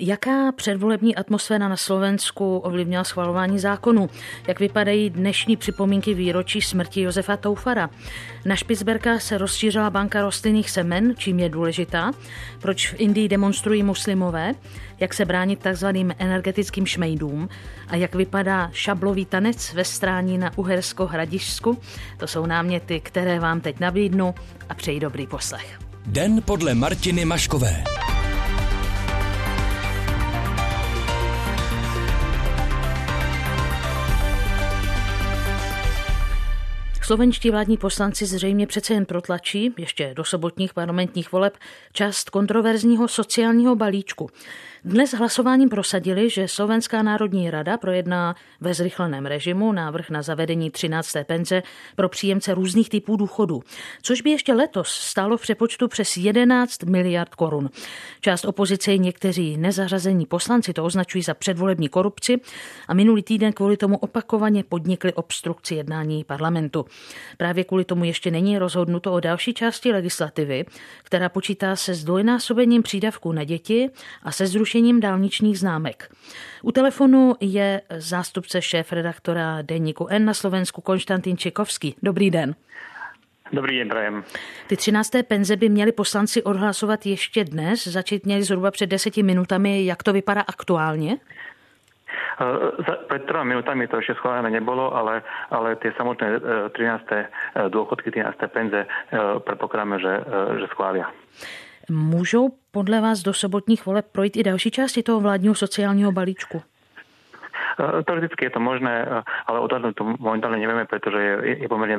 Jaká předvolební atmosféra na Slovensku ovlivnila schvalování zákonů? Jak vypadají dnešní připomínky výročí smrti Josefa Toufara? Na Špicberkách se rozšířila banka rostlinných semen, čím je důležitá? Proč v Indii demonstrují muslimové? Jak se bránit takzvaným energetickým šmejdům? A jak vypadá šablový tanec ve Strání na Uhersko-Hradišsku? To jsou náměty, které vám teď nabídnu a přeji dobrý poslech. Den podle Martiny Maškové. Slovenští vládní poslanci zřejmě přece jen protlačí, ještě do sobotních parlamentních voleb, část kontroverzního sociálního balíčku. Dnes hlasováním prosadili, že Slovenská národní rada projedná ve zrychleném režimu návrh na zavedení 13. penze pro příjemce různých typů důchodů, což by ještě letos stálo v přepočtu přes 11 miliard korun. Část opozice i někteří nezařazení poslanci to označují za předvolební korupci a minulý týden kvůli tomu opakovaně podnikli obstrukci jednání parlamentu. Právě kvůli tomu ještě není rozhodnuto o další části legislativy, která počítá se zdvojnásobením přídavků na děti a se zrušením dálničních známek. U telefonu je zástupce šéfredaktora deníku N na Slovensku Konštantín Čikovský. Dobrý den. Dobrý den, prajem. Ty 13. penze by měli poslanci odhlasovat ještě dnes, začít měli zhruba před 10 minutami. Jak to vypadá aktuálně? Pred 3 minútami to ešte schválené nebolo, ale tie samotné 13. dôchodky, 13. penze predpokladáme, že schvália. Můžou podle vás do sobotních voleb projít i další části toho vládního sociálního balíčku? Teoreticky je to možné, ale otázku to momentálne nevieme, pretože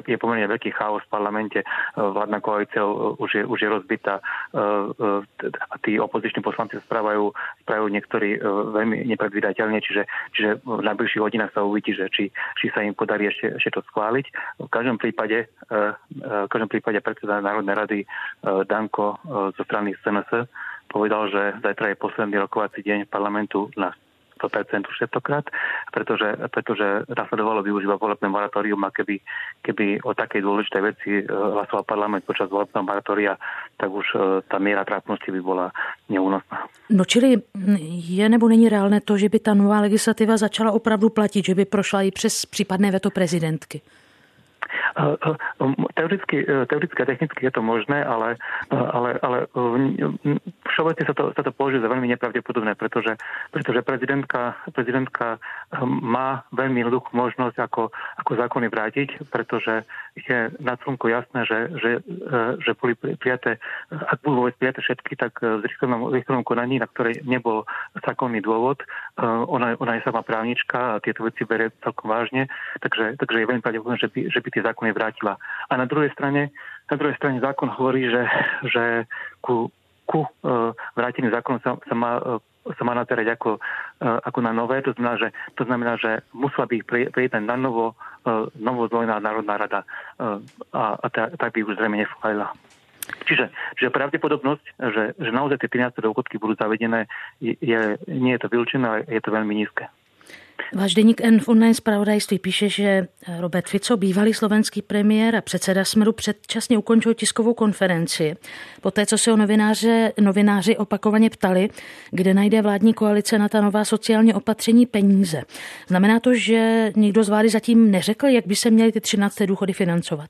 je pomerne veľký chaos v parlamente. Vládna koalícia už je rozbitá a tí opoziční poslanci správajú niektorí veľmi nepredvídateľne, čiže v najbližších hodinách sa uvidí, že či sa im podarí ešte to schváliť. V každom prípade predseda Národnej rady Danko zo strany SNS povedal, že zajtra je posledný rokovací deň parlamentu na 100% už šeptokrát, pretože nasledovalo by už iba volebné moratórium a keby o takej dôležitej veci hlasoval parlament počas volebného moratória, tak už tá miera trápnosti by bola neúnosná. No čili je nebo není reálné to, že by ta nová legislativa začala opravdu platit, že by prošla i přes případné veto prezidentky? Teoreticky a technicky je to možné, ale všeobecne sa to považuje za veľmi nepravdepodobné, pretože prezidentka má veľmi jednoduchú možnosť, ako zákony vrátiť, pretože je na slnku jasné, že boli prijaté, ak budú vôbec prijaté všetky, tak v zrychlenom konaní, na ktorej nebol zákonný dôvod. Ona je sama právnička a tieto veci berie celkom vážne, takže je veľmi pravdepodobné, že by tie zákony vrátila. A na druhej strane zákon hovorí, že ku vráteniu zákonu sa má naterať ako na nové. To znamená, že musela by ich prejednať na novo zvolená Národná rada a tak by už zrejme neschválila. Čiže pravdepodobnosť, že naozaj tie 13. dôchodky budú zavedené, nie je to vylúčené, ale je to veľmi nízke. Váš deník N v online zpravodajství píše, že Robert Fico, bývalý slovenský premiér a předseda Smeru, předčasně ukončil tiskovou konferenci. Poté, co se o novináři opakovaně ptali, kde najde vládní koalice na ta nová sociální opatření peníze. Znamená to, že nikdo z vlády zatím neřekl, jak by se měly ty 13. důchody financovat?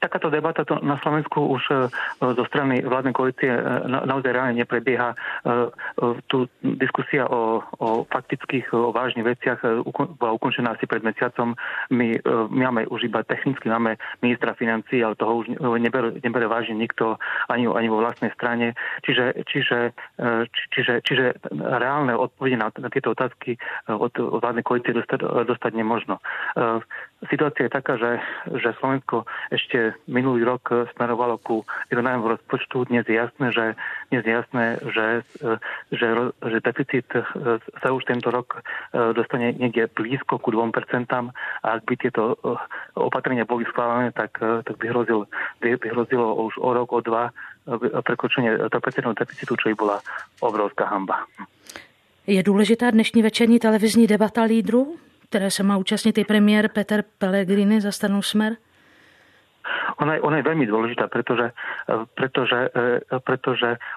Takáto debata to na Slovensku už zo strany vládnej koalície naozaj reálne neprebieha. Tu diskusia o faktických, o vážnych veciach bola ukončená asi pred mesiacom. My máme už iba technicky, máme ministra financií, ale toho už nebere vážne nikto ani vo vlastnej strane. Čiže reálne odpovede na tieto otázky od vládnej koalície dostať nemožno. Situácia je taká, že Slovensko ešte minulý rok smerovalo ku vyrovnanému rozpočtu. Dnes je jasné, že deficit sa už tento rok dostane niekde blízko ku 2%. A ak by tieto opatrenia boli schválené, tak by hrozilo už o rok, o dva prekočenie toho deficitu, čo by bola obrovská hanba. Je důležitá dnešní večerní televizní debata lídrů, které se má účastnit i premiér Peter Pellegrini za stranu Smer? Ona je veľmi dôležitá, pretože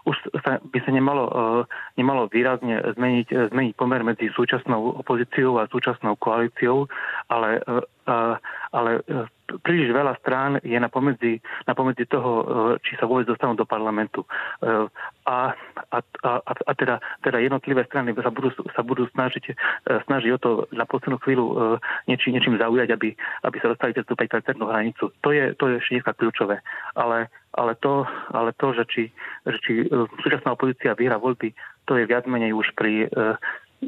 už by sa nemalo výrazne zmeniť pomer medzi súčasnou opozíciou a súčasnou koalíciou, ale príliš veľa strán je napomedzi toho, či sa vôbec dostanú do parlamentu. A teda jednotlivé strany sa budú snažiť o to na poslednú chvíľu niečím zaujať, aby sa dostali cez tú 5% hranicu. To je všetko kľúčové. Ale to, že či súčasná opozícia vyhrá voľby, to je viac menej už pri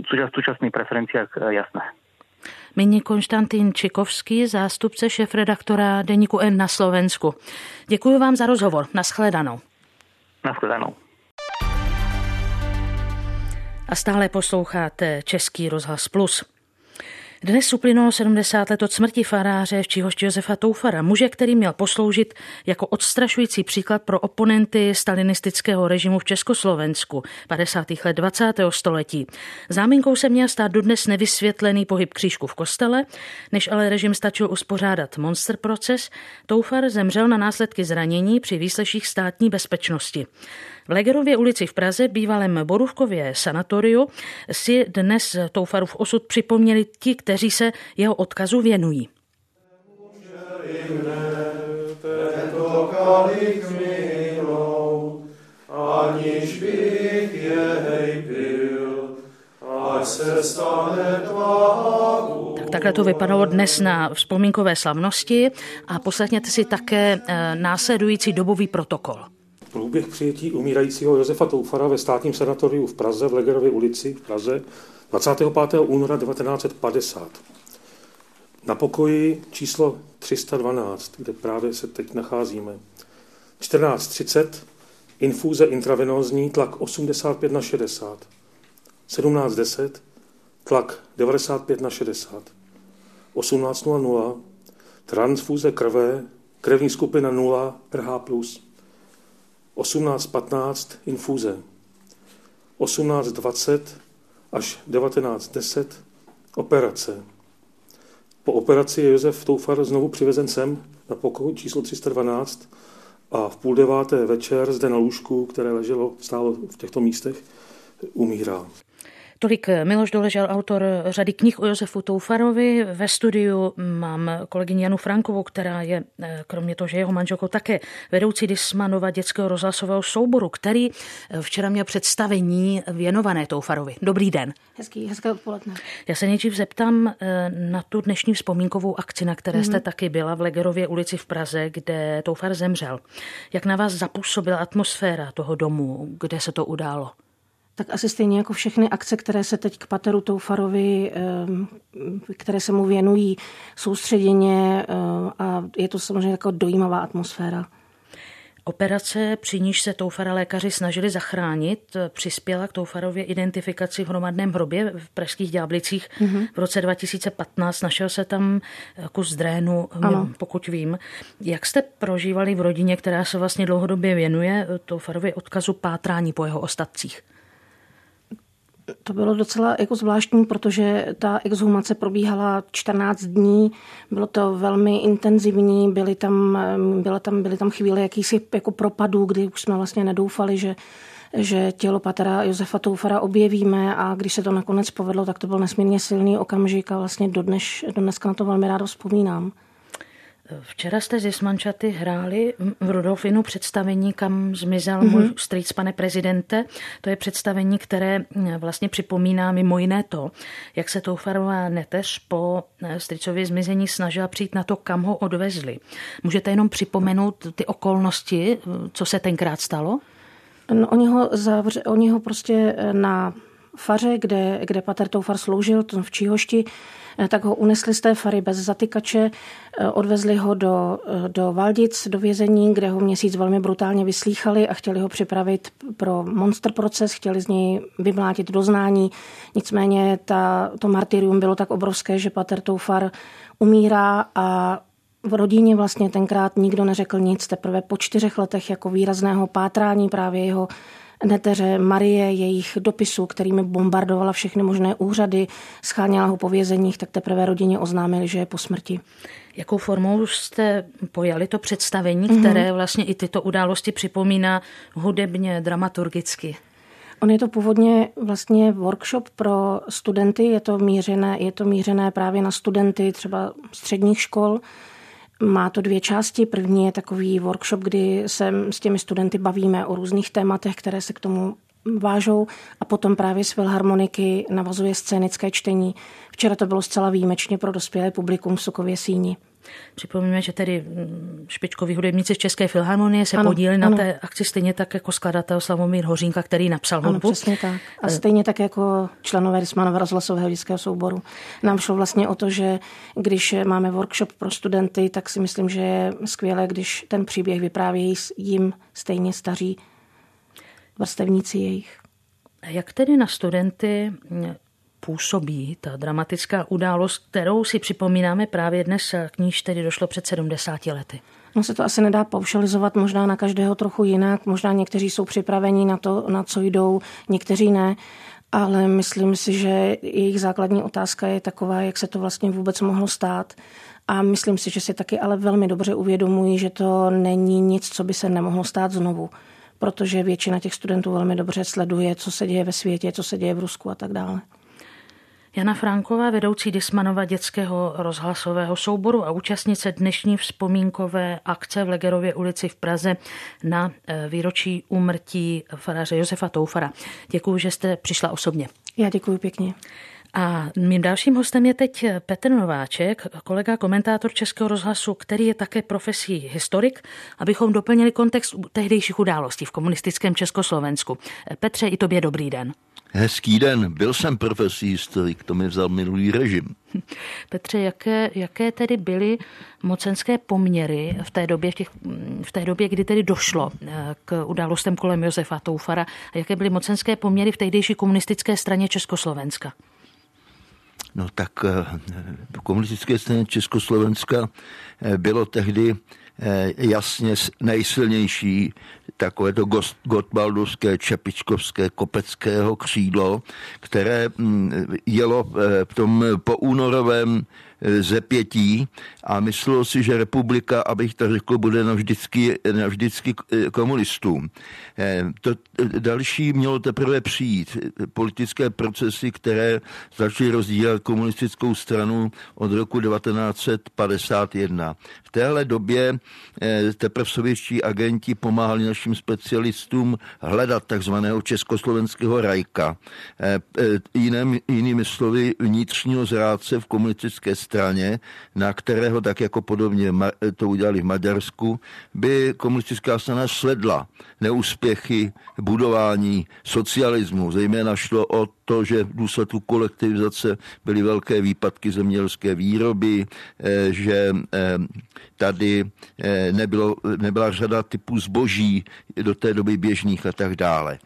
súčasných preferenciách jasné. Nyní Konštantín Čikovský, zástupce šéfredaktora deníku N na Slovensku. Děkuji vám za rozhovor. Nashledanou. Nashledanou. A stále posloucháte Český rozhlas Plus. Dnes uplynulo 70 let od smrti faráře v Čihošti Josefa Toufara, muže, který měl posloužit jako odstrašující příklad pro oponenty stalinistického režimu v Československu 50. let 20. století. Záminkou se měl stát dodnes nevysvětlený pohyb křížku v kostele, než ale režim stačil uspořádat monster proces, Toufar zemřel na následky zranění při výsleších státní bezpečnosti. V Legerově ulici v Praze, bývalém Borůvkově sanatoriu, si dnes Toufarův osud připomněli ti, kteří se jeho odkazu věnují. Takhle to vypadalo dnes na vzpomínkové slavnosti a poslechněte si také následující dobový protokol. Průběh přijetí umírajícího Josefa Toufara ve státním sanatoriu v Praze v Legerově ulici v Praze 25. února 1950. Na pokoji číslo 312, kde právě se teď nacházíme. 14:30, infúze intravenózní, tlak 85/60. 17:10, tlak 95/60. 18:00, transfúze krve, krevní skupina 0, RH+. 18:15 infúze, 18:20 až 19:10 operace. Po operaci je Josef Toufar znovu přivezen sem na pokoj číslo 312 a v 8:30 večer zde na lůžku, které stálo v těchto místech, umírá. Tolik Miloš Doležel, autor řady knih o Josefu Toufarovi. Ve studiu mám kolegyni Janu Frankovou, která je, kromě toho, že jeho manželkou, také vedoucí Dismanova dětského rozhlasového souboru, který včera měl představení věnované Toufarovi. Dobrý den. Hezké odpoledne. Já se nejdřív zeptám na tu dnešní vzpomínkovou akci, na které jste taky byla v Legerově ulici v Praze, kde Toufar zemřel. Jak na vás zapůsobila atmosféra toho domu, kde se to událo? Tak asi stejně jako všechny akce, které se teď k Pateru Toufarovi, které se mu věnují soustředěně, a je to samozřejmě taková dojímavá atmosféra. Operace, při níž se Toufara lékaři snažili zachránit, přispěla k Toufarově identifikaci v hromadném hrobě v pražských Ďáblicích. V roce 2015 našel se tam kus drénu, pokud vím. Jak jste prožívali v rodině, která se vlastně dlouhodobě věnuje Toufarově odkazu, pátrání po jeho ostatcích? To bylo docela jako zvláštní, protože ta exhumace probíhala 14 dní, bylo to velmi intenzivní, byly tam chvíle jakýsi jako propadů, kdy už jsme vlastně nedoufali, že tělo Patera Josefa Toufara objevíme, a když se to nakonec povedlo, tak to byl nesmírně silný okamžik a vlastně dodneska na to velmi ráda vzpomínám. Včera jste s Dismančaty hráli v Rudolfinu představení, kam zmizel můj strýc, pane prezidente. To je představení, které vlastně připomíná mimo jiné to, jak se Toufarová neteř po strýcově zmizení snažila přijít na to, kam ho odvezli. Můžete jenom připomenout ty okolnosti, co se tenkrát stalo? No, oni ho prostě na faře, kde Pater Toufar sloužil, v Číhošti, tak ho unesli z té fary bez zatykače, odvezli ho do Valdic, do vězení, kde ho měsíc velmi brutálně vyslýchali a chtěli ho připravit pro monster proces, chtěli z něj vymlátit doznání. Nicméně to martyrium bylo tak obrovské, že Pater Toufar umírá a v rodině vlastně tenkrát nikdo neřekl nic. Teprve po 4 letech jako výrazného pátrání právě jeho neteře Marie, jejich dopisů, kterými bombardovala všechny možné úřady, scháněla ho po vězeních, tak teprve rodině oznámili, že je po smrti. Jakou formou jste pojali to představení, které vlastně i tyto události připomíná hudebně, dramaturgicky? On je to původně vlastně workshop pro studenty, je to mířené právě na studenty třeba středních škol. Má to dvě části. První je takový workshop, kdy se s těmi studenty bavíme o různých tématech, které se k tomu vážou, a potom právě z filharmoniky navazuje scénické čtení. Včera to bylo zcela výjimečně pro dospělé publikum v Sokově síni. Připomínáme, že tedy špičkoví hudebníci z České filharmonie se podíleli na té akci, stejně tak jako skladatel Slavomír Hořínka, který napsal hudbu. Ano, přesně tak. A stejně tak jako členové Dismanova rozhlasového dětského souboru. Nám šlo vlastně o to, že když máme workshop pro studenty, tak si myslím, že je skvělé, když ten příběh vyprávějí jim stejně staří vrstevníci jejich. Jak tedy na studenty působí ta dramatická událost, kterou si připomínáme právě dnes, k níž tedy došlo před 70 lety? No, se to asi nedá paušalizovat, možná na každého trochu jinak, možná někteří jsou připraveni na to, na co jdou, někteří ne, ale myslím si, že jejich základní otázka je taková, jak se to vlastně vůbec mohlo stát. A myslím si, že si taky ale velmi dobře uvědomují, že to není nic, co by se nemohlo stát znovu, protože většina těch studentů velmi dobře sleduje, co se děje ve světě, co se děje v Rusku a tak dále. Jana Franková, vedoucí Dismanova dětského rozhlasového souboru a účastnice dnešní vzpomínkové akce v Legerově ulici v Praze na výročí úmrtí faráře Josefa Toufara. Děkuji, že jste přišla osobně. Já děkuji pěkně. A mým dalším hostem je teď Petr Nováček, kolega komentátor Českého rozhlasu, který je také profesí historik, abychom doplnili kontext tehdejších událostí v komunistickém Československu. Petře, i tobě dobrý den. Hezký den, byl jsem profesí historik, to mi vzal minulý režim. Petře, jaké tedy byly mocenské poměry v té době, kdy tedy došlo k událostem kolem Josefa Toufara, a jaké byly mocenské poměry v tehdejší komunistické straně Československa? No tak v komunistické straně Československa bylo tehdy jasně nejsilnější takové to gottwaldovské, čepičkovské, kopeckého křídlo, které jelo v tom poúnorovém zepětí a myslelo si, že republika, abych to řekl, bude navždycky komunistům. To další mělo teprve přijít. Politické procesy, které začaly rozdílat komunistickou stranu od roku 1951. V téhle době teprve sovětští agenti pomáhali našim specialistům hledat takzvaného československého rajka. Jinými slovy vnitřního zrádce v komunistické straně, na kterého, tak jako podobně to udělali v Maďarsku, by komunistická strana sledla neúspěchy budování socialismu. Zejména šlo o to, že v důsledku kolektivizace byly velké výpadky zemědělské výroby, že tady nebyla řada typů zboží do té doby běžných a tak dále.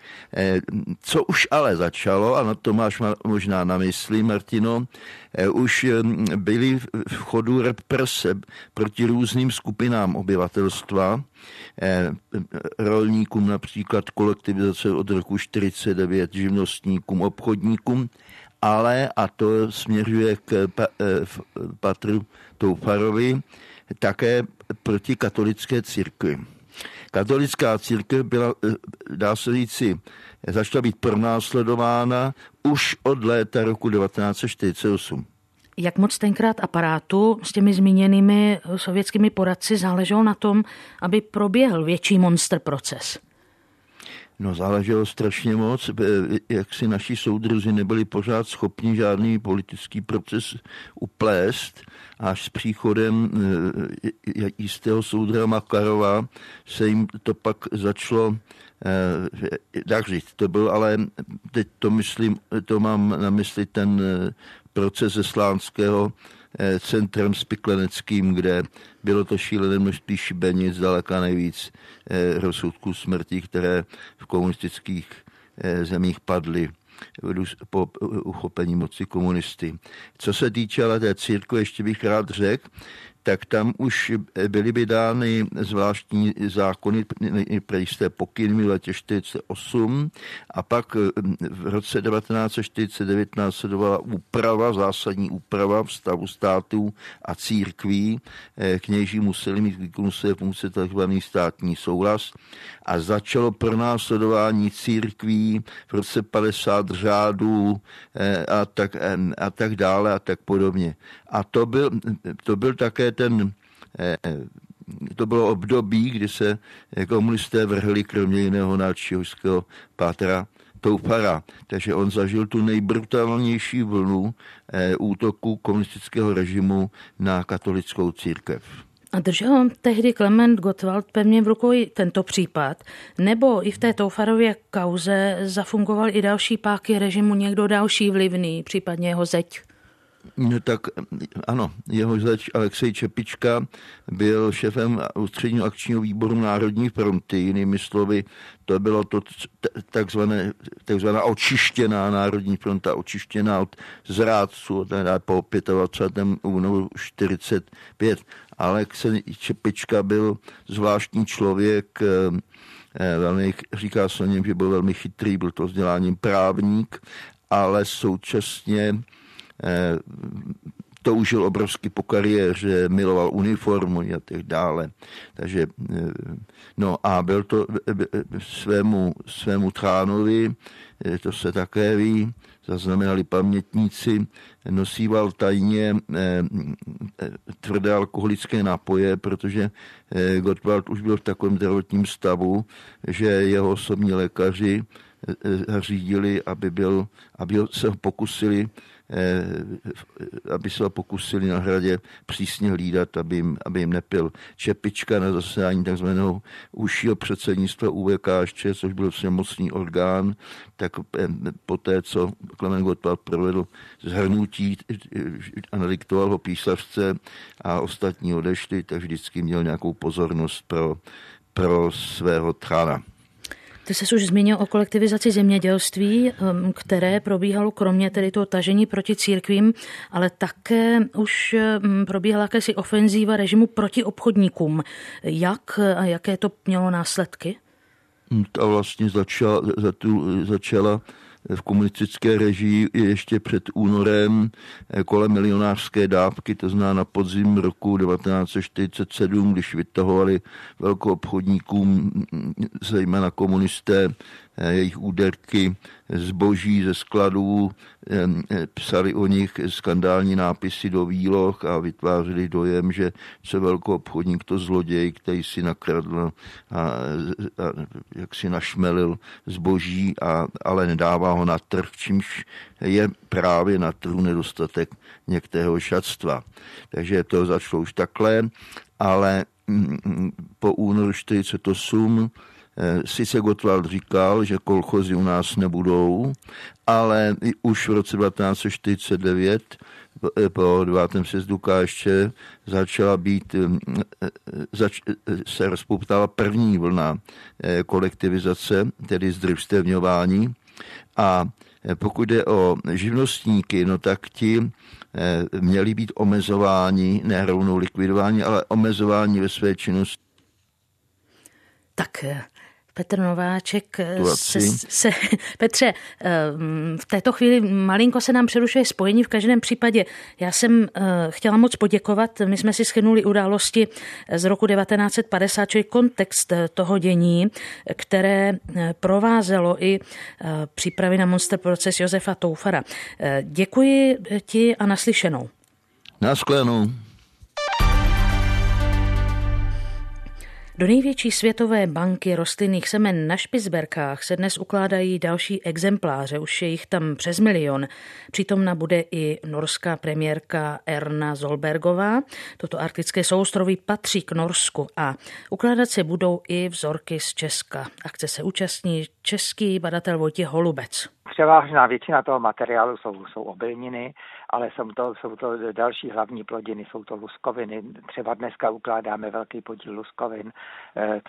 Co už ale začalo, a na to máš možná na mysli, Martino, už byly v chodu represe proti různým skupinám obyvatelstva, rolníkům například, kolektivizace od roku 49, živnostníkům, obchodníkům, ale, a to směřuje k Petru Toufarovi, také proti katolické církvi. Katolická církev byla, dá se říci, začala být pronásledována už od léta roku 1948. Jak moc tenkrát aparátu s těmi zmíněnými sovětskými poradci záleželo na tom, aby proběhl větší monster proces? No, záleželo strašně moc, jak si naši soudruzi nebyli pořád schopni žádný politický proces uplést, až s příchodem jistého soudra Makarova se jim to pak začalo, tak říct, to byl ale, teď to myslím, to mám na mysli ten proces ze Slánského centrem spikleneckým, kde bylo to šílené množství šibenic, daleka nejvíc rozsudků smrti, které v komunistických zemích padly. po uchopení moci komunisty. Co se týče ale té církve, ještě bych rád řekl, tak tam už byly vydány zvláštní zákony, prejisté pokyny v letě 1948 a pak v roce 1949 následovala úprava, zásadní úprava vztahu států a církví. Kněží museli mít výkonu své funkce tzv. Státní souhlas a začalo pronásledování církví v roce 50 řádů a tak dále a tak podobně. A to byl také to bylo období, kdy se komunisté vrhli kromě jiného na čihojského Petra Toufara. Takže on zažil tu nejbrutálnější vlnu útoku komunistického režimu na katolickou církev. A držel tehdy Klement Gottwald pevně v rukou tento případ, nebo i v té Toufarově kauze zafungoval i další páky režimu, někdo další vlivný, případně jeho zeď? No tak ano, jeho zeď Alexej Čepička byl šéfem ústředního akčního výboru Národní fronty, jinými slovy, to bylo to takzvaná očištěná Národní fronta, očištěná od zrádců po 25. únoru 1945. Alexej Čepička byl zvláštní člověk, velmi, říká se o něm, že byl velmi chytrý, byl to vzděláním právník, ale současně toužil obrovsky po kariéře, miloval uniformu a tak dále. Takže, no a byl to svému tchánovi, to se také ví, zaznamenali pamětníci, nosíval tajně tvrdé alkoholické nápoje, protože Gottwald už byl v takovém zdravotním stavu, že jeho osobní lékaři řídili, aby se ho pokusili na hradě přísně hlídat, aby jim nepil. Čepička na zasedání takzvaného užšího předsednictva UVKŠ, což byl sněmovní orgán, tak poté, co Klement Gottwald provedl zhrnutí, analytoval ho písařce a ostatní odešli, tak vždycky měl nějakou pozornost pro svého tchána. Ty jsi už zmínil o kolektivizaci zemědělství, které probíhalo kromě tedy toho tažení proti církvím, ale také už probíhala jakési ofenzíva režimu proti obchodníkům. Jak a jaké to mělo následky? Ta vlastně začala v komunistické režii ještě před únorem kolem milionářské dávky, to znamená na podzim roku 1947, když vytahovali velkoobchodníkům, zejména komunisté, jejich úderky zboží ze skladů, psali o nich skandální nápisy do výloh a vytvářeli dojem, že se velkoobchodník to zloděj, který si nakradl a jak si našmelil zboží, ale nedává ho na trh, čímž je právě na trhu nedostatek některého šatstva. Takže to začalo už takhle, ale po únoru 1948 sice Gottwald říkal, že kolchozy u nás nebudou, ale už v roce 1949 po 9. sjezdu KSČ se rozpoutala první vlna kolektivizace, tedy zdrojstevňování. A pokud jde o živnostníky, no tak ti měli být omezováni, ne rovnou likvidováni, ale omezováni ve své činnosti. Tak Petr Nováček, Petře, v této chvíli malinko se nám přerušuje spojení, v každém případě já jsem chtěla moc poděkovat, my jsme si shrnuli události z roku 1950, čili kontext toho dění, které provázelo i přípravy na Monster proces Josefa Toufara. Děkuji ti a naslyšenou. Naschledanou. Do největší světové banky rostlinných semen na Špicberkách se dnes ukládají další exempláře, už je jich tam přes 1 000 000. Přítomna bude i norská premiérka Erna Solbergová. Toto arktické souostroví patří k Norsku a ukládat se budou i vzorky z Česka. Akce se účastní český badatel Vojtěch Holubec. Převážná většina toho materiálu jsou obilniny, ale jsou to další hlavní plodiny, jsou to luskoviny. Třeba dneska ukládáme velký podíl luskovin,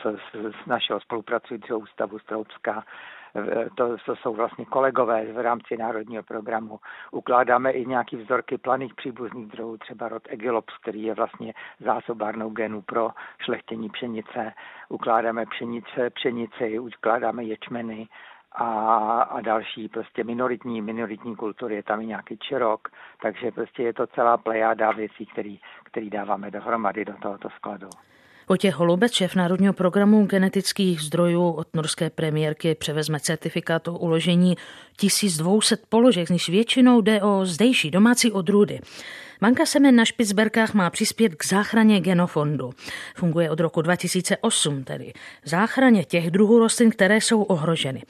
co z našeho spolupracujícího ústavu Stroupska to jsou vlastně kolegové v rámci národního programu. Ukládáme i nějaký vzorky planých příbuzných druhů, třeba rod Aegilops, který je vlastně zásobárnou genů pro šlechtění pšenice. Ukládáme pšenici, ukládáme ječmeny a další prostě minoritní kultury, je tam i nějaký čirok, takže prostě je to celá plejáda věcí, který dáváme dohromady do tohoto skladu. Vojtěch Holubec, šéf národního programu genetických zdrojů, od norské premiérky převezme certifikát o uložení 1200 položek, z nichž většinou jde o zdejší domácí odrůdy. Banka semen na Špicberkách má přispět k záchraně genofondu. Funguje od roku 2008, tedy záchraně těch druhů rostlin, které jsou ohroženy.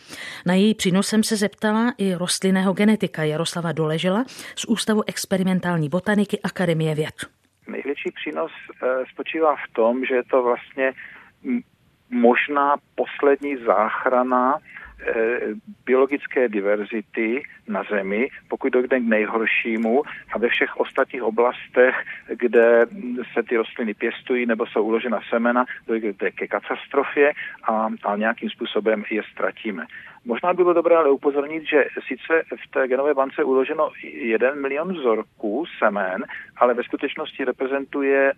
Na její přínos jsem se zeptala i rostlinného genetika Jaroslava Doležela z Ústavu experimentální botaniky Akademie věd. Největší přínos spočívá v tom, že je to vlastně možná poslední záchrana biologické diverzity na Zemi, pokud dojde k nejhoršímu, a ve všech ostatních oblastech, kde se ty rostliny pěstují nebo jsou uložena semena, dojde ke katastrofě a nějakým způsobem je ztratíme. Možná by bylo dobré ale upozornit, že sice v té genové bance je uloženo 1 milion vzorků semen, ale ve skutečnosti reprezentuje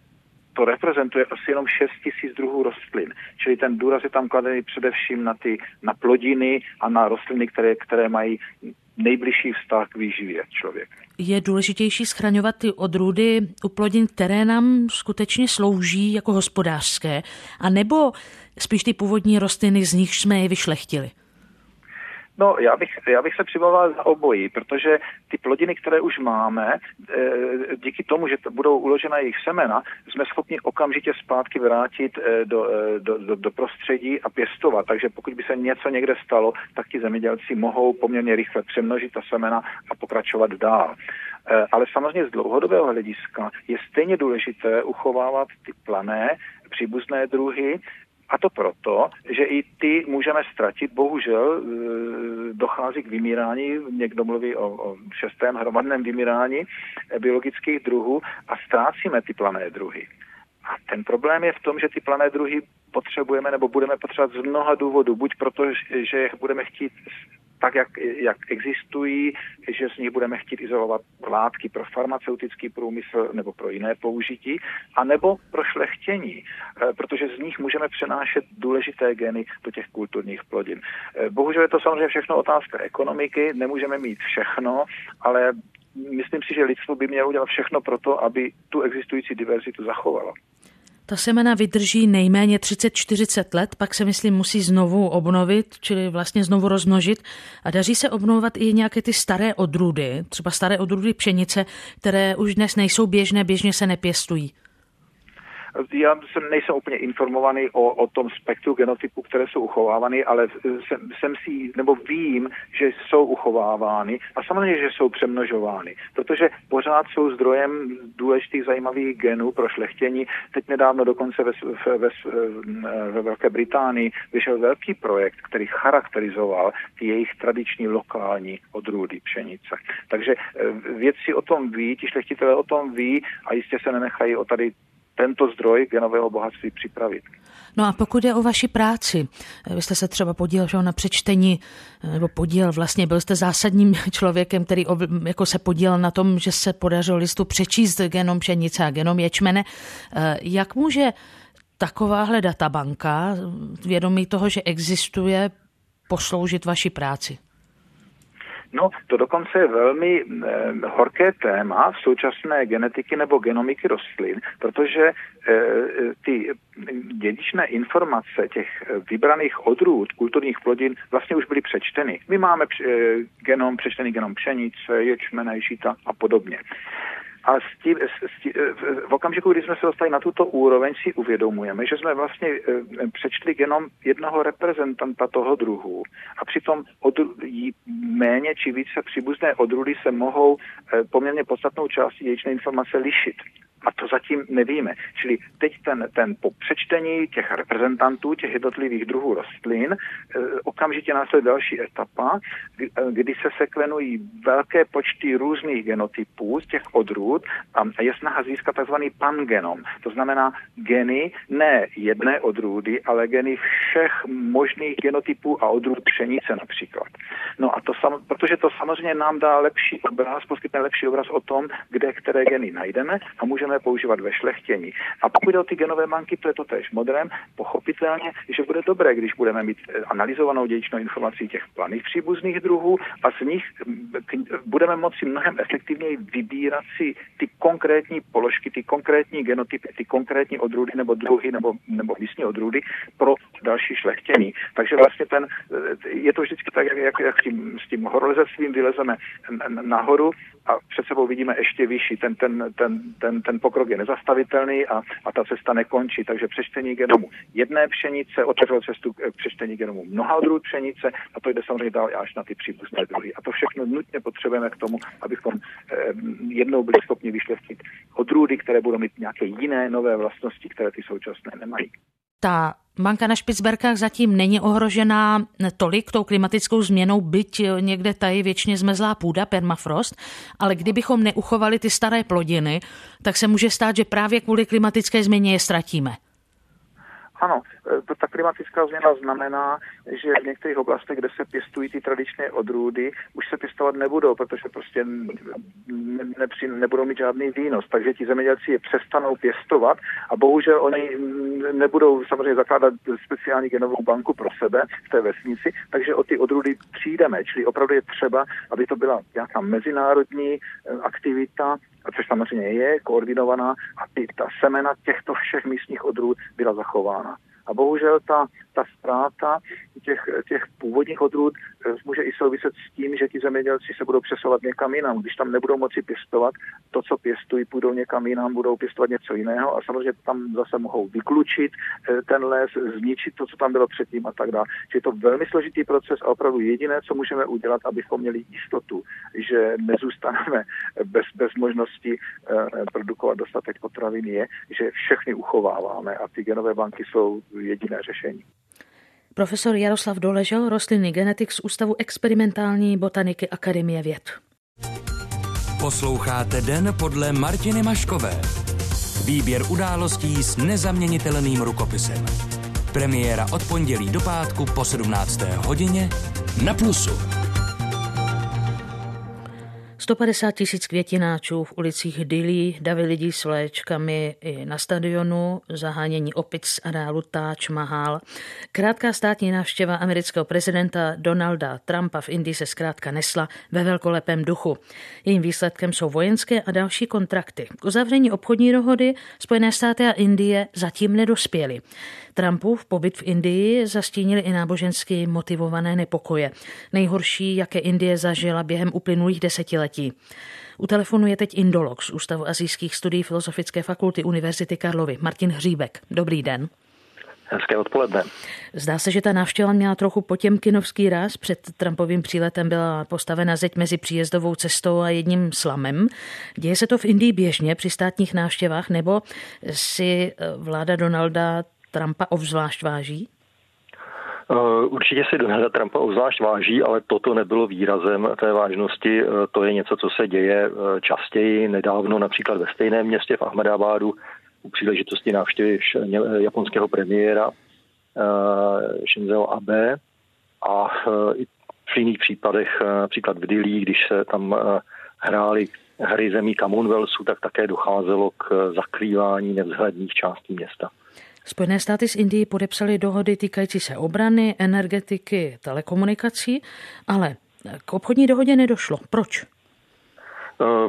asi jenom 6 000 druhů rostlin. Čili ten důraz je tam kladený především na plodiny a na rostliny, které mají nejbližší vztah k výživě člověka. Je důležitější schraňovat ty odrůdy u plodin, které nám skutečně slouží jako hospodářské, a nebo spíš ty původní rostliny, z nich jsme je vyšlechtili? No, já bych se přimlouval za obojí, protože ty plodiny, které už máme, díky tomu, že budou uložena jejich semena, jsme schopni okamžitě zpátky vrátit do prostředí a pěstovat. Takže pokud by se něco někde stalo, tak ti zemědělci mohou poměrně rychle přemnožit ta semena a pokračovat dál. Ale samozřejmě z dlouhodobého hlediska je stejně důležité uchovávat ty plané příbuzné druhy, a to proto, že i ty můžeme ztratit. Bohužel dochází k vymírání, někdo mluví o 6. hromadném vymírání biologických druhů a ztrácíme ty plané druhy. A ten problém je v tom, že ty plané druhy potřebujeme nebo budeme potřebovat z mnoha důvodů. Buď proto, že je budeme chtít tak, jak existují, že z nich budeme chtít izolovat látky pro farmaceutický průmysl nebo pro jiné použití, anebo pro šlechtění, protože z nich můžeme přenášet důležité geny do těch kulturních plodin. Bohužel je to samozřejmě všechno otázka ekonomiky, nemůžeme mít všechno, ale myslím si, že lidstvo by mělo udělat všechno pro to, aby tu existující diverzitu zachovalo. Ta semena vydrží nejméně 30-40 let, pak se, myslím, musí znovu obnovit, čili vlastně znovu rozmnožit. A daří se obnovovat i nějaké ty staré odrůdy, třeba staré odrůdy pšenice, které už dnes nejsou běžné, běžně se nepěstují. Já nejsem úplně informovaný o tom spektru genotypů, které jsou uchovávány, ale vím, že jsou uchovávány a samozřejmě, že jsou přemnožovány, protože pořád jsou zdrojem důležitých zajímavých genů pro šlechtění. Teď nedávno dokonce ve Velké Británii vyšel velký projekt, který charakterizoval ty jejich tradiční lokální odrůdy pšenice. Takže vědci o tom ví, ti šlechtitelé o tom ví a jistě se nenechají o tady tento zdroj genového bohatství připravit. No a pokud je o vaši práci, vy jste se třeba podílel na přečtení, nebo vlastně byl jste zásadním člověkem, který se podílel na tom, že se podařilo listu přečíst genom pšenice a genom ječmene. Jak může takováhle databanka, vědomí toho, že existuje, posloužit vaší práci? No, to dokonce je velmi horké téma v současné genetiky nebo genomiky rostlin, protože ty dědičné informace těch vybraných odrůd kulturních plodin vlastně už byly přečteny. My máme přečtený genom pšenice, ječmene, žita a podobně. A v okamžiku, kdy jsme se dostali na tuto úroveň, si uvědomujeme, že jsme vlastně přečtli genom jednoho reprezentanta toho druhu. A přitom méně či více příbuzné odrůdy se mohou poměrně podstatnou částí dědičné informace lišit. A to zatím nevíme. Čili teď ten po přečtení těch reprezentantů, těch jednotlivých druhů rostlin, okamžitě následuje další etapa, kdy se sekvenují velké počty různých genotypů z těch odrůd a je snaha získat takzvaný pangenom. To znamená geny ne jedné odrůdy, ale geny všech možných genotypů a odrůd pšenice například. No a to protože to samozřejmě nám dá lepší obraz, poskytne lepší obraz o tom, kde které geny najdeme a můžeme je používat ve šlechtění. A pokud jde o ty genové banky, to je to též modrem, pochopitelně, že bude dobré, když budeme mít analyzovanou dědičnou informací těch planých příbuzných druhů a z nich budeme moci mnohem efektivněji vybírat si ty konkrétní položky, ty konkrétní genotypy, ty konkrétní odrůdy nebo druhy nebo místní odrůdy pro další šlechtění. Takže vlastně je to vždycky tak, jak s tím horolezectvím vylezeme nahoru a před sebou vidíme ještě vyšší. Ten pokrok je nezastavitelný a ta cesta nekončí. Takže přečtení genomu jedné pšenice otevřelo cestu k přečtení genomu mnoha odrůd pšenice a to jde samozřejmě dál až na ty příbuzné druhy. A to všechno nutně potřebujeme k tomu, abychom jednou byli schopni vyšlechtit odrůdy, které budou mít nějaké jiné nové vlastnosti, které ty současné nemají. Ta banka na Špicberkách zatím není ohrožená tolik tou klimatickou změnou, byť někde tady věčně zmrzlá půda, permafrost, ale kdybychom neuchovali ty staré plodiny, tak se může stát, že právě kvůli klimatické změně je ztratíme. Ano, ta klimatická změna znamená, že v některých oblastech, kde se pěstují ty tradičné odrůdy, už se pěstovat nebudou, protože prostě nebudou mít žádný výnos. Takže ti zemědělci je přestanou pěstovat a bohužel oni nebudou samozřejmě zakládat speciální genovou banku pro sebe v té vesnici, takže o ty odrůdy přijdeme. Čili opravdu je třeba, aby to byla nějaká mezinárodní aktivita, což samozřejmě je koordinovaná a ta semena těchto všech místních odrůd byla zachována. A bohužel ta ztráta těch původních odrůd může i souviset s tím, že ti zemědělci se budou přesouvat někam jinam. Když tam nebudou moci pěstovat to, co pěstují, půjdou někam jinam, budou pěstovat něco jiného a samozřejmě tam zase mohou vyklučit ten les, zničit to, co tam bylo předtím a tak dále. Je to velmi složitý proces a opravdu jediné, co můžeme udělat, abychom měli jistotu, že nezůstaneme bez možnosti produkovat dostatek potravin, je, že všechny uchováváme a ty genové banky jsou jediné řešení. Profesor Jaroslav Doležel, rostlinný genetik z Ústavu experimentální botaniky Akademie věd. Posloucháte Den podle Martiny Maškové. Výběr událostí s nezaměnitelným rukopisem. Premiéra od pondělí do pátku po 17. hodině na Plusu. 150 000 květináčů v ulicích Dillí, davy lidí s vléčkami i na stadionu, zahánění opic z areálu Taj Mahal. Krátká státní návštěva amerického prezidenta Donalda Trumpa v Indii se zkrátka nesla ve velkolepém duchu. Jejím výsledkem jsou vojenské a další kontrakty. K uzavření obchodní dohody Spojené státy a Indie zatím nedospěly. Trumpův pobyt v Indii zastínili i nábožensky motivované nepokoje. Nejhorší, jaké Indie zažila během uplynulých desetiletí. U telefonu je teď indolog z Ústavu asijských studií Filozofické fakulty Univerzity Karlovy, Martin Hříbek. Dobrý den. Hezké odpoledne. Zdá se, že ta návštěva měla trochu potěmkinovský ráz. Před Trumpovým příletem byla postavena zeď mezi příjezdovou cestou a jedním slamem. Děje se to v Indii běžně při státních návštěvách, nebo si vláda Donalda Trumpa obzvlášť váží? Určitě si Donalda Trumpa obzvlášť váží, ale toto nebylo výrazem té vážnosti. To je něco, co se děje častěji. Nedávno například ve stejném městě v Ahmedabádu u příležitosti návštěvy japonského premiéra Shinzo Abe a i v jiných případech, například v Dillí, když se tam hrály hry zemí Commonwealthu, tak také docházelo k zakrývání nevzhledných částí města. Spojené státy s Indií podepsaly dohody týkající se obrany, energetiky, telekomunikací, ale k obchodní dohodě nedošlo. Proč?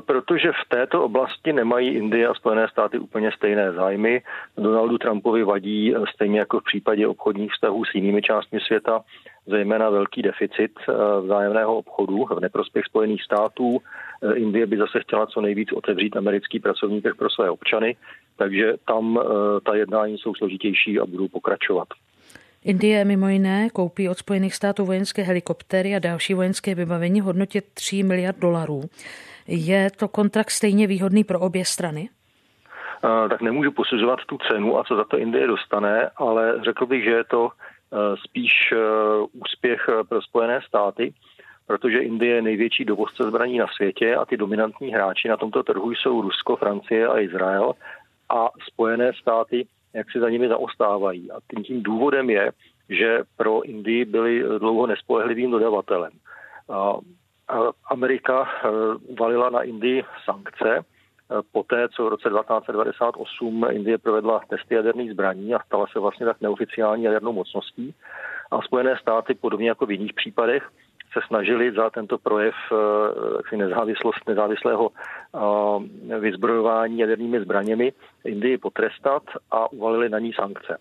Protože v této oblasti nemají Indie a Spojené státy úplně stejné zájmy. Donaldu Trumpovi vadí stejně jako v případě obchodních vztahů s jinými částmi světa, zejména velký deficit vzájemného obchodu v neprospěch Spojených států. Indie by zase chtěla co nejvíc otevřít americký pracovní trh pro své občany, takže tam ta jednání jsou složitější a budou pokračovat. Indie mimo jiné koupí od Spojených států vojenské helikoptéry a další vojenské vybavení v hodnotě 3 miliard dolarů. Je to kontrakt stejně výhodný pro obě strany? tak nemůžu posuzovat tu cenu a co za to Indie dostane, ale řekl bych, že je to spíš úspěch pro Spojené státy, protože Indie je největší dovozce zbraní na světě a ty dominantní hráči na tomto trhu jsou Rusko, Francie a Izrael a Spojené státy jak si za nimi zaostávají. A tím důvodem je, že pro Indii byli dlouho nespolehlivým dodavatelem. Amerika valila na Indii sankce poté, co v roce 1998 Indie provedla testy jaderných zbraní a stala se vlastně tak neoficiální jadernou mocností. A Spojené státy, podobně jako v jiných případech, se snažili za tento projev nezávislého vyzbrojování jadernými zbraněmi Indii potrestat a uvalili na ní sankce.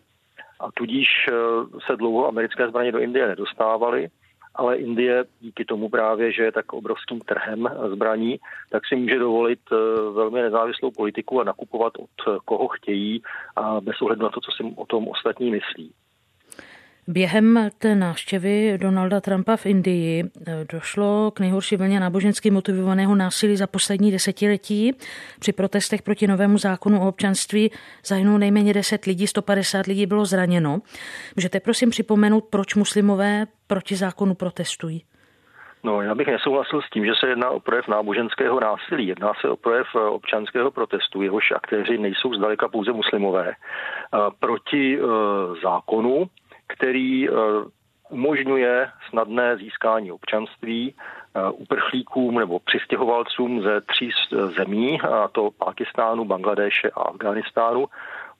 A tudíž se dlouho americké zbraně do Indie nedostávaly, ale Indie díky tomu právě, že je tak obrovským trhem zbraní, tak si může dovolit velmi nezávislou politiku a nakupovat od koho chtějí a bez ohledu na to, co si o tom ostatní myslí. Během té návštěvy Donalda Trumpa v Indii došlo k nejhorší vlně nábožensky motivovaného násilí za poslední desetiletí. Při protestech proti novému zákonu o občanství zahynulo nejméně 10 lidí, 150 lidí bylo zraněno. Můžete prosím připomenout, proč muslimové proti zákonu protestují? No, já bych nesouhlasil s tím, že se jedná o projev náboženského násilí. Jedná se o projev občanského protestu, jehož aktéři nejsou zdaleka pouze muslimové. Proti zákonu, který umožňuje snadné získání občanství uprchlíkům nebo přistěhovalcům ze 3 zemí, a to Pákistánu, Bangladéše a Afghánistánu,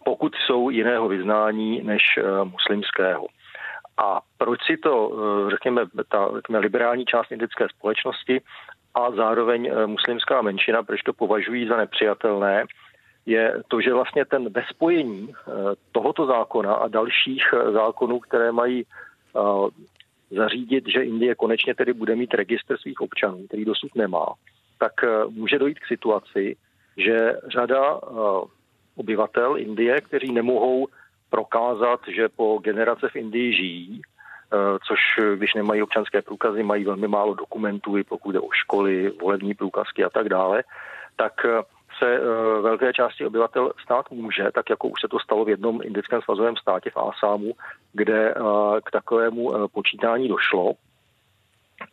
pokud jsou jiného vyznání než muslimského. A proč si to, řekněme, liberální část indické společnosti a zároveň muslimská menšina, proč to považují za nepřijatelné, je to, že vlastně ten ve spojení tohoto zákona a dalších zákonů, které mají zařídit, že Indie konečně tedy bude mít registr svých občanů, který dosud nemá, tak může dojít k situaci, že řada obyvatel Indie, kteří nemohou prokázat, že po generace v Indii žijí, což když nemají občanské průkazy, mají velmi málo dokumentů, pokud jde o školy, volební průkazky a tak dále, tak se velké části obyvatel stát může, tak jako už se to stalo v jednom indickém svazovém státě v Asámu, kde k takovému počítání došlo.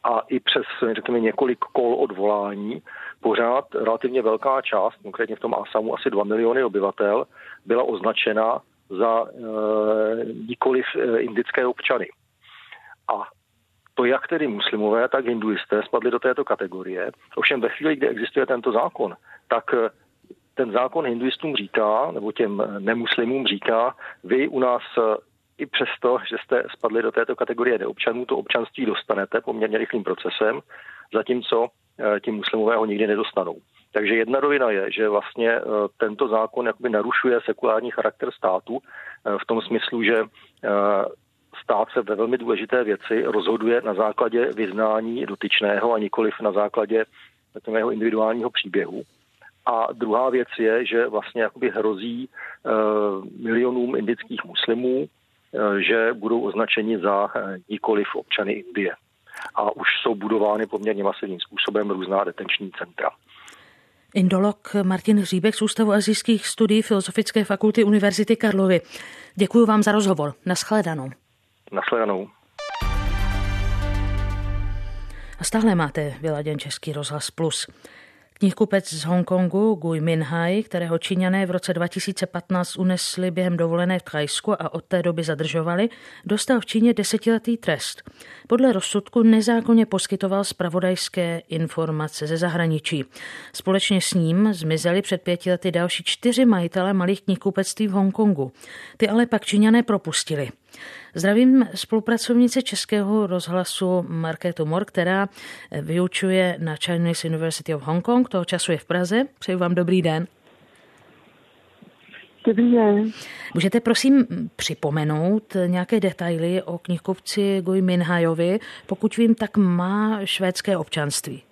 A i přes, řekněme, několik kol odvolání pořád relativně velká část, konkrétně v tom Asámu asi 2 miliony obyvatel, byla označena za nikoliv indické občany. A to jak tedy muslimové, tak hinduisté spadli do této kategorie. Ovšem ve chvíli, kdy existuje tento zákon, tak ten zákon hinduistům říká, nebo těm nemuslimům říká, vy u nás i přesto, že jste spadli do této kategorie neobčanů, to občanství dostanete poměrně rychlým procesem, zatímco ti muslimové ho nikdy nedostanou. Takže jedna rovina je, že vlastně tento zákon jakoby narušuje sekulární charakter státu v tom smyslu, že stát se ve velmi důležité věci rozhoduje na základě vyznání dotyčného a nikoliv na základě jeho individuálního příběhu. A druhá věc je, že vlastně jakoby hrozí milionům indických muslimů, že budou označeni za nikoliv občany Indie. A už jsou budovány poměrně masivním způsobem různá detenční centra. Indolog Martin Hříbek z Ústavu asijských studií Filozofické fakulty Univerzity Karlovy. Děkuji vám za rozhovor. Naschledanou. Nashledanou. A stále máte vyladěn Český rozhlas Plus. Knihkupec z Hongkongu Gui Minhai, kterého Číňané v roce 2015 unesli během dovolené v Thajsku a od té doby zadržovali, dostal v Číně 10letý trest. Podle rozsudku nezákonně poskytoval zpravodajské informace ze zahraničí. Společně s ním zmizeli před 5 lety další 4 majitelé malých knihkupectví v Hongkongu. Ty ale pak Číňané propustili. Zdravím spolupracovnice Českého rozhlasu Markétu Mor, která vyučuje na Chinese University of Hong Kong, toho času je v Praze. Přeju vám dobrý den. Dobrý den. Můžete prosím připomenout nějaké detaily o knihkupci Gui Minhaiovi? Pokud vím, tak má švédské občanství.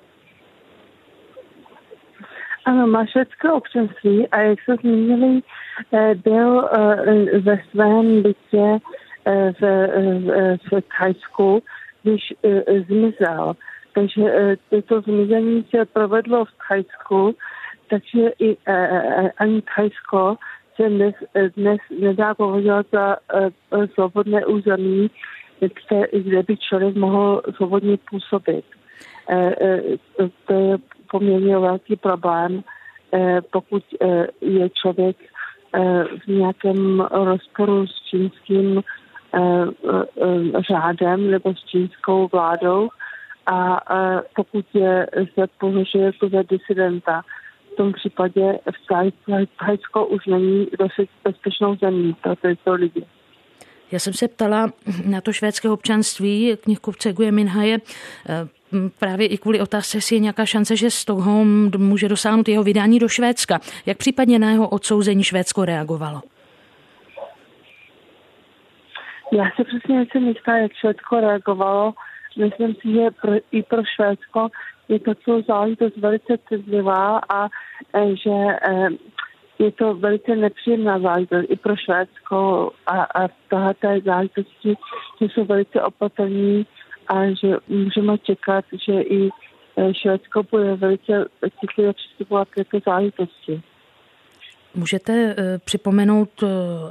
Ano, má švédské občanství a jak se zmínili, byl ve svém bytě v Thajsku, když zmizel. Takže toto zmizení se provedlo v Thajsku, takže i ani Thajsko se dnes nedá považovat za svobodné území, kde by člověk mohl svobodně působit. To je poměrně velký problém, pokud je člověk v nějakém rozporu s čínským řádem nebo s čínskou vládou a pokud je se považuje jako za disidenta. V tom případě Thajsko už není dost bezpečnou zemí pro tyto lidi. Já jsem se ptala na to švédské občanství knihkupce Gui Minhaje právě i kvůli otázce, jestli je nějaká šance, že Stockholm může dosáhnout jeho vydání do Švédska. Jak případně na jeho odsouzení Švédsko reagovalo? Já se přesně necítila, jak Švédsko reagovalo. Myslím si, že i pro Švédsko je to celou záležitost velice citlivá a že je to velice nepříjemná záležitost i pro Švédsko a tohleté záležitosti, že jsou velice opatrní a že můžeme čekat, že i Švédsko bude velice citlivě přistupovat k této záležitosti. Můžete připomenout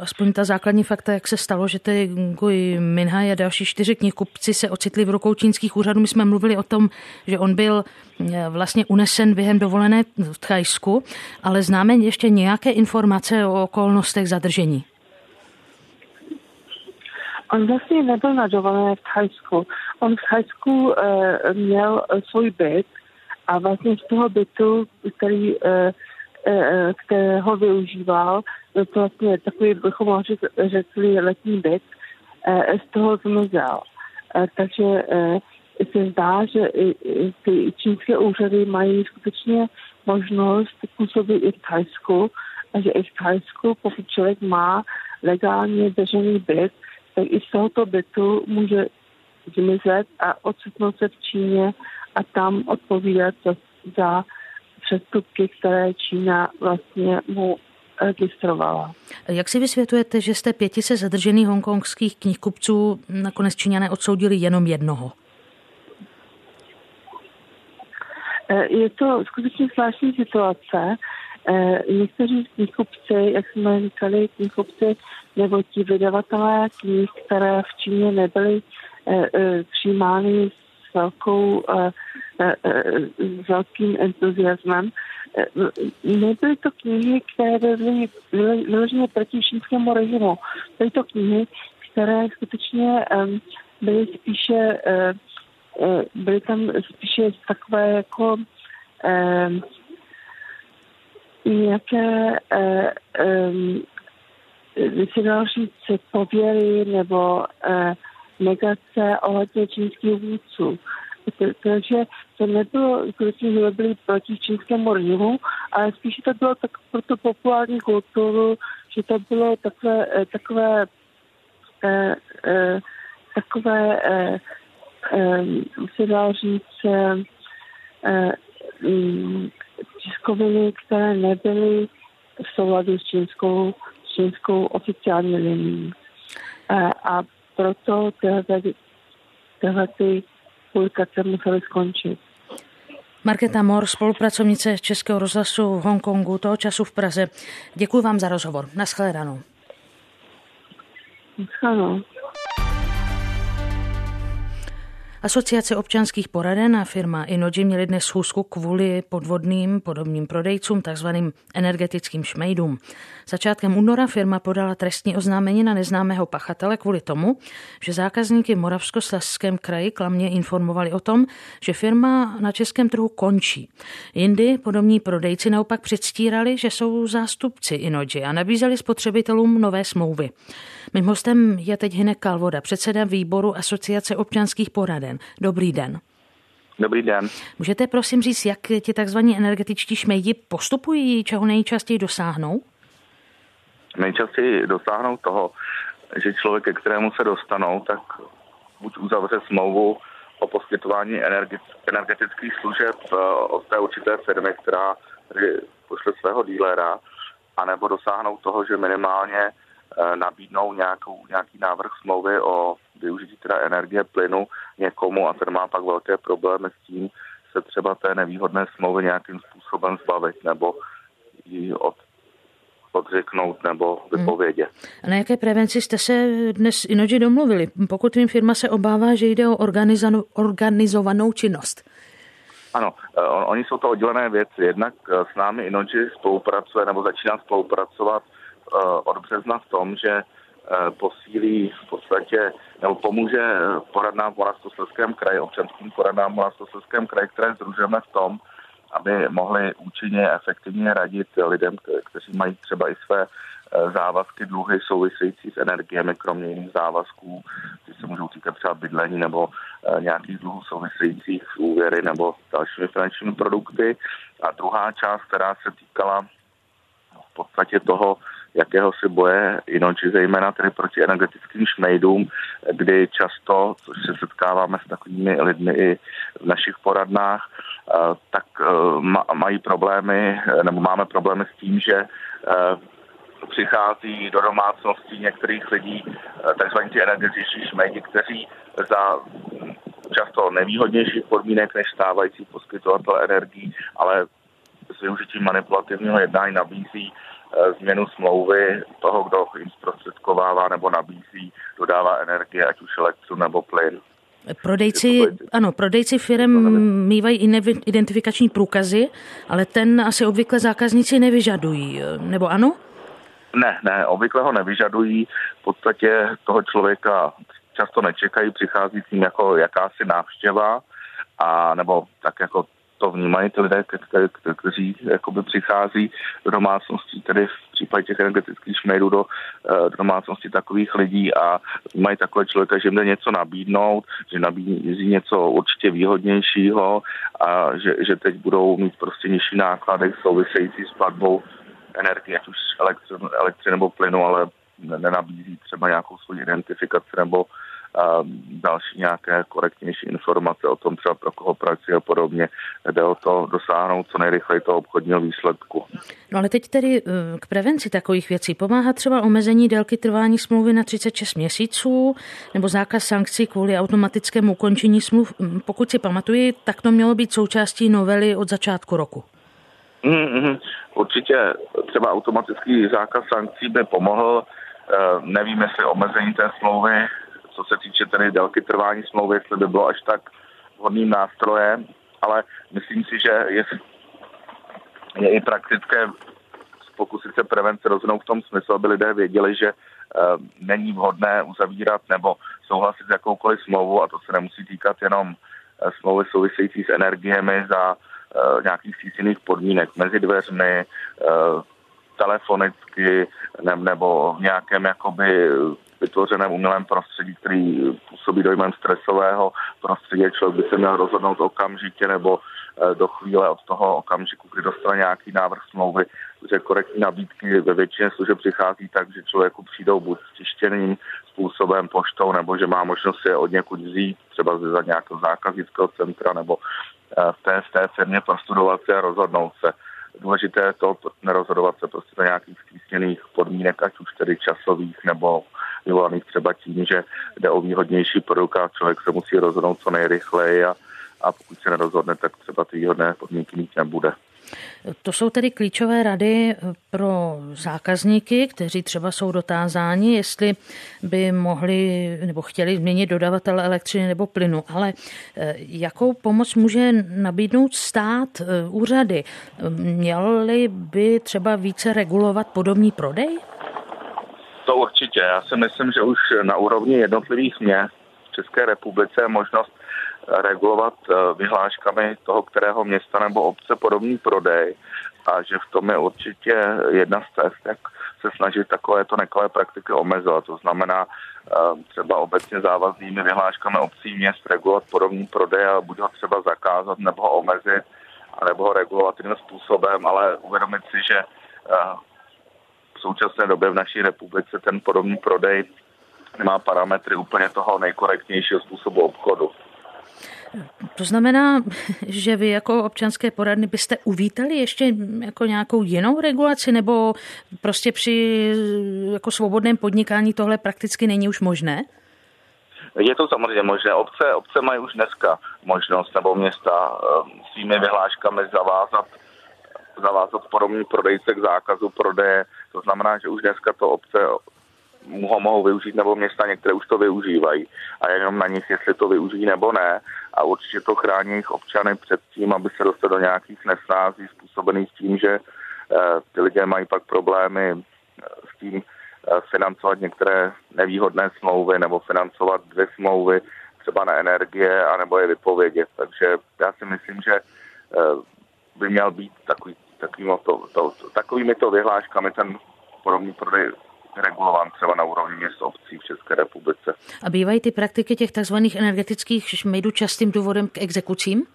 aspoň ta základní fakta, jak se stalo, že ty Gui Minhai a další 4 knihkupci se ocitli v rukou čínských úřadů. My jsme mluvili o tom, že on byl vlastně unesen během dovolené v Thajsku, ale známe ještě nějaké informace o okolnostech zadržení? On vlastně nebyl na dovolené v Thajsku. On v Thajsku měl svůj byt a vlastně z toho bytu, kterého využíval, to vlastně takový, bychom mohli řekli, letní byt, z toho zmizel. Takže se zdá, že ty čínské úřady mají skutečně možnost působit i v Thajsku a že i v Thajsku, pokud člověk má legálně držený byt, tak i z tohoto bytu může zmizet a odsutnout se v Číně a tam odpovídat za přestupky, které Čína vlastně mu registrovala. Jak si vysvětlujete, že z té 500 zadržených hongkongských knihkupců nakonec Číňané odsoudili jenom jednoho? Je to skutečně zvláštní situace. Někteří knihkupci, jak jsme říkali, knihkupci nebo ti vydavatelé knih, které v Číně nebyly přijímány s velkým entuziasmem. Nebyly to knihy, které byly vyloženě proti čínskému režimu. Byly to knihy, které skutečně byly tam spíše takové jako nějaké další pověry nebo negace ohledně čínských vůdců. Takže to nebylo, že byli proti čínskému režimu, ale spíše to bylo tak pro tu populární kulturu, že to bylo takové tiskoviny, které nebyly v souladu s čínskou oficiální linií. A proto tyhle publikace musely skončit. Markéta Mor, spolupracovnice Českého rozhlasu v Hongkongu, toho času v Praze. Děkuji vám za rozhovor. Naschledanou. Naschledanou. Asociace občanských poraden a firma Innogy měly dnes schůzku kvůli podvodným podobným prodejcům, takzvaným energetickým šmejdům. Začátkem února firma podala trestní oznámení na neznámého pachatele kvůli tomu, že zákazníky v Moravskoslezském kraji klamně informovali o tom, že firma na českém trhu končí. Jindy podobní prodejci naopak předstírali, že jsou zástupci Innogy a nabízeli spotřebitelům nové smlouvy. Mým hostem je teď Hynek Kalvoda, předseda výboru Asociace občanských poraden. Dobrý den. Dobrý den. Můžete prosím říct, jak ti takzvaní energetičtí šmejdi postupují, čeho nejčastěji dosáhnou? Nejčastěji dosáhnou toho, že člověk, ke kterému se dostanou, tak buď uzavře smlouvu o poskytování energetických služeb od té určité firmy, která pošle svého dílera, anebo dosáhnou toho, že minimálně nabídnou nějaký návrh smlouvy o využití teda energie, plynu někomu a ten má pak velké problémy s tím se třeba té nevýhodné smlouvy nějakým způsobem zbavit nebo ji odřeknout nebo vypovědět. A na jaké prevenci jste se dnes inoči domluvili? Pokud vím, firma se obává, že jde o organizovanou činnost. Ano, oni jsou to oddělené věci. Jednak s námi inoči spolupracuje nebo začíná spolupracovat od března v tom, že posílí v podstatě nebo pomůže poradnám v Moravskoslezském kraji, občanským poradnám v Moravskoslezském kraji, které sdružujeme v tom, aby mohli účinně a efektivně radit lidem, kteří mají třeba i své závazky, dluhy související s energiemi, kromě jiných závazků, ty se můžou týkat třeba bydlení nebo nějakých dluhů souvisejících s úvěry nebo dalšími finančními produkty. A druhá část, která se týkala v podstatě toho, jakéhosi boje, inoči zejména tedy proti energetickým šmejdům, kdy často, což se setkáváme s takovými lidmi i v našich poradnách, tak mají problémy, nebo máme problémy s tím, že přichází do domácností některých lidí takzvaní ti energetičtí šmejdi, kteří za často nevýhodnějších podmínek než stávající poskytovatel energií, ale s využitím manipulativního jednání nabízí změnu smlouvy toho, kdo jim zprostředkovává nebo nabízí, dodává energie, ať už elektřinu nebo plyn. Prodejci firem mývají identifikační průkazy, ale ten asi obvykle zákazníci nevyžadují, nebo ano? Ne, obvykle ho nevyžadují. V podstatě toho člověka často nečekají, přichází s ním jako jakási návštěva, a nebo tak jako to vnímají ty lidé, kteří jakoby přichází do domácností, tedy v případě těch energetických šmejdů do domácností takových lidí a mají takové člověka, že jim jde něco nabídnout, že nabízí něco určitě výhodnějšího a že teď budou mít prostě nižší náklady související s platbou energie, ať už elektřiny nebo plynu, ale nenabízí třeba nějakou svou identifikaci nebo a další nějaké korektnější informace o tom, třeba pro koho pracuje a podobně. Jde o to dosáhnout co nejrychleji toho obchodního výsledku. No ale teď tedy k prevenci takových věcí pomáhá třeba omezení délky trvání smlouvy na 36 měsíců nebo zákaz sankcí kvůli automatickému ukončení smluv. Pokud si pamatuji, tak to mělo být součástí novely od začátku roku. Určitě třeba automatický zákaz sankcí by pomohl. Nevím, jestli omezení té smlouvy, co se týče tedy délky trvání smlouvy, jestli by bylo až tak vhodným nástrojem, ale myslím si, že je i praktické pokusit se prevence rozhodnout v tom smyslu, aby lidé věděli, že není vhodné uzavírat nebo souhlasit s jakoukoliv smlouvu, a to se nemusí týkat jenom smlouvy související s energiemi za nějakých přísných podmínek mezi dveřmi, telefonicky nebo v nějakém jakoby vytvořeném umělém prostředí, který působí dojmem stresového prostředí. Člověk by se měl rozhodnout okamžitě nebo do chvíle od toho okamžiku, kdy dostane nějaký návrh smlouvy, že korektní nabídky ve většině služeb přichází tak, že člověku přijdou buď stištěným způsobem poštou, nebo že má možnost je od někud vzít, třeba ze nějakého zákaznického centra, nebo v té firmě prostudovat se a rozhodnout se. Důležité je to nerozhodovat se prostě do nějakých stísněných podmínek, ať už tedy časových nebo vyvolaných třeba tím, že jde o výhodnější produkt a člověk se musí rozhodnout co nejrychleji a pokud se nerozhodne, tak třeba ty výhodné podmínky mít nebude. To jsou tedy klíčové rady pro zákazníky, kteří třeba jsou dotázáni, jestli by mohli nebo chtěli změnit dodavatele elektřiny nebo plynu. Ale jakou pomoc může nabídnout stát, úřady? Měly by třeba více regulovat podobný prodej? To určitě. Já si myslím, že už na úrovni jednotlivých měst v České republice je možnost regulovat vyhláškami toho, kterého města nebo obce podobný prodej a že v tom je určitě jedna z cest, jak se snažit takovéto nekalé praktiky omezovat. To znamená třeba obecně závaznými vyhláškami obcí měst regulovat podobný prodej a buď ho třeba zakázat nebo ho omezit, nebo ho regulovat jiným způsobem, ale uvědomit si, že v současné době v naší republice ten podobný prodej nemá parametry úplně toho nejkorektnějšího způsobu obchodu. To znamená, že vy jako občanské poradny byste uvítali ještě jako nějakou jinou regulaci, nebo prostě při jako svobodném podnikání tohle prakticky není už možné? Je to samozřejmě možné. Obce mají už dneska možnost, nebo města svými vyhláškami zavázat podomní prodejce k zákazu prodeje. To znamená, že už dneska to obce ho mohou využít, nebo města některé už to využívají. A jenom na nich, jestli to využijí nebo ne. A určitě to chrání jejich občany před tím, aby se dostali do nějakých nesnází způsobených tím, že ty lidé mají pak problémy s tím financovat některé nevýhodné smlouvy nebo financovat dvě smlouvy třeba na energie anebo je vypovědět. Takže já si myslím, že by měl být takovými vyhláškami ten podobný prodej regulován třeba na úrovni měst obcí v České republice. A bývají ty praktiky těch tzv. Energetických šmejdů častým důvodem k exekucím?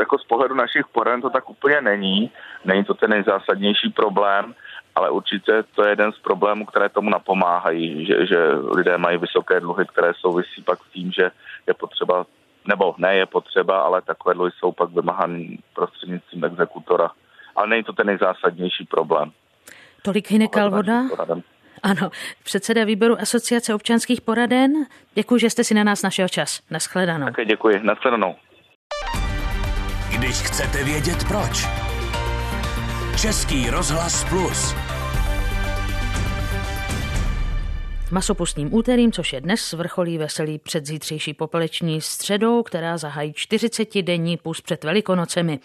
Jako z pohledu našich poraden to tak úplně není. Není to ten nejzásadnější problém, ale určitě to je jeden z problémů, které tomu napomáhají, že lidé mají vysoké dluhy, které souvisí pak s tím, že je potřeba, nebo ne je potřeba, ale takové dluhy jsou pak vymáhány prostřednictvím exekutora. Ale není to ten nejzásadnější problém. Tolik Hynek Kalvoda. Ano, předseda výboru Asociace občanských poraden. Děkuji, že jste si na nás našel čas. Naschledanou. Také děkuji. Naschledanou. Když chcete vědět proč. Český rozhlas Plus. Masopustním úterým, což je dnes, vrcholí veselí před zítřejší popeleční středou, která zahájí 40denní půst před Velikonocemi.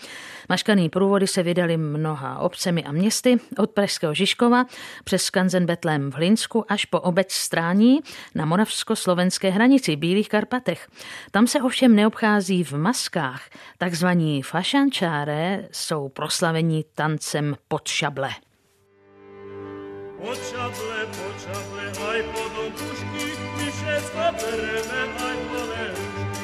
Maškaný průvody se vydaly mnoha obcemi a městy, od pražského Žižkova přes skanzen Betlém v Hlinsku až po obec Strání na moravsko-slovenské hranici Bílých Karpatech. Tam se ovšem neobchází v maskách. Takzvaní fašančáré jsou proslavení tancem pod šable. Pod šable, aj pod obušky, my všetko bereme, aj polerušky.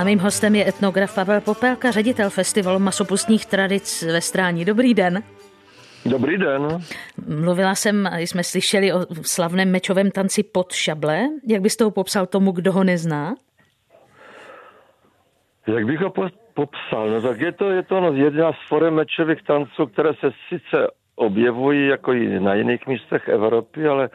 A mým hostem je etnograf Pavel Popelka, ředitel festivalu masopustních tradic ve Strání. Dobrý den. Dobrý den. Mluvila jsem a jsme slyšeli o slavném mečovém tanci pod šable. Jak byste ho popsal tomu, kdo ho nezná? Jak bych ho popsal? No tak je to jedna z forem mečových tanců, které se sice objevují jako i na jiných místech Evropy, ale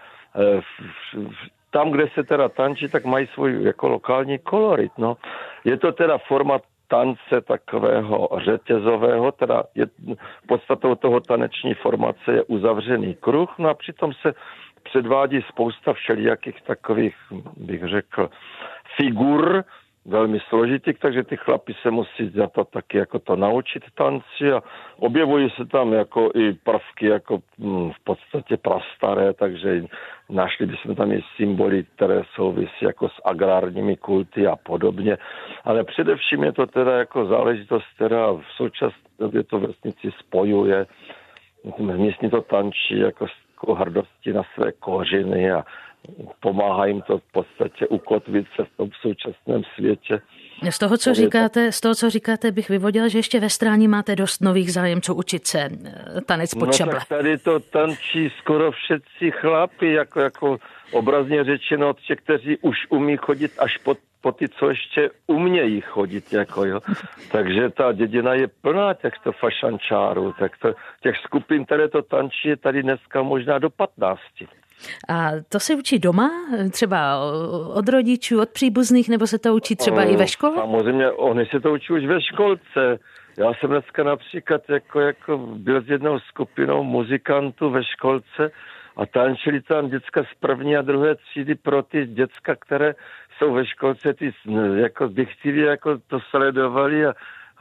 tam, kde se teda tančí, tak mají svůj jako lokální kolorit. No. Je to teda forma tance takového řetězového, teda podstatou toho taneční formace je uzavřený kruh, no a přitom se předvádí spousta všelijakých takových, bych řekl, figur, velmi složitý, takže ty chlapi se musí za to taky jako to naučit tanci a objevují se tam jako i prvky jako v podstatě prastaré, takže našli bychom tam i symboly, které souvisí jako s agrárními kulty a podobně, ale především je to teda jako záležitost, která v současné době to vesnici spojuje, místní to tančí jako hrdosti na své kořeny a pomáhá jim to v podstatě ukotvit se v tom současném světě. Z toho, co říkáte, bych vyvodil, že ještě ve Strání máte dost nových zájemců učit se tanec pod šable. No tak tady to tančí skoro všetci chlapi, jako obrazně řečeno, těch, kteří už umí chodit až po ty, co ještě umějí chodit, jako jo. Takže ta dědina je plná těchto fašančárů, těch skupin, které to tančí, je tady dneska možná do 15. A to se učí doma? Třeba od rodičů, od příbuzných, nebo se to učí třeba i ve škole? Samozřejmě, oni se to učí už ve školce. Já jsem dneska například jako byl s jednou skupinou muzikantů ve školce a tančili tam děcka z první a druhé třídy pro ty děcka, které jsou ve školce, ty jako dychtivě jako to sledovali a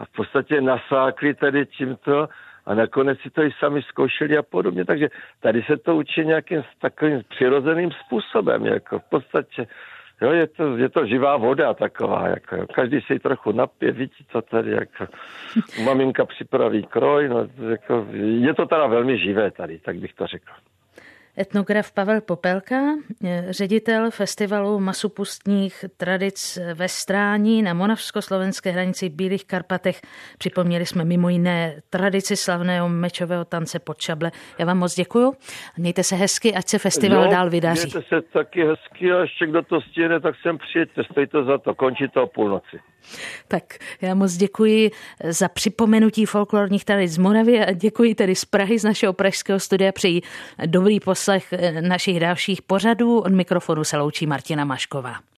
v podstatě nasákli tady tímto. A nakonec si to i sami zkoušeli a podobně. Takže tady se to učí nějakým takovým přirozeným způsobem. Jako v podstatě jo, je to živá voda taková. Jako, každý si ji trochu napije, vidí to tady. Jako, maminka připraví kroj. No, jako, je to teda velmi živé tady, tak bych to řekl. Etnograf Pavel Popelka, ředitel festivalu masopustních tradic ve Strání na moravsko-slovenské hranici Bílých Karpatech. Připomněli jsme mimo jiné tradici slavného mečového tance pod šable. Já vám moc děkuju. Mějte se hezky, ať se festival dál vydaří. Mějte se taky hezky a ještě kdo to stihne, tak sem přijďte, stojí to za to, končí to o půlnoci. Tak já moc děkuji za připomenutí folklorních tradic z Moravy a děkuji tedy z Prahy, z našeho pražského studia. Přeji dobrý poslech našich dalších pořadů. Od mikrofonu se loučí Martina Mašková.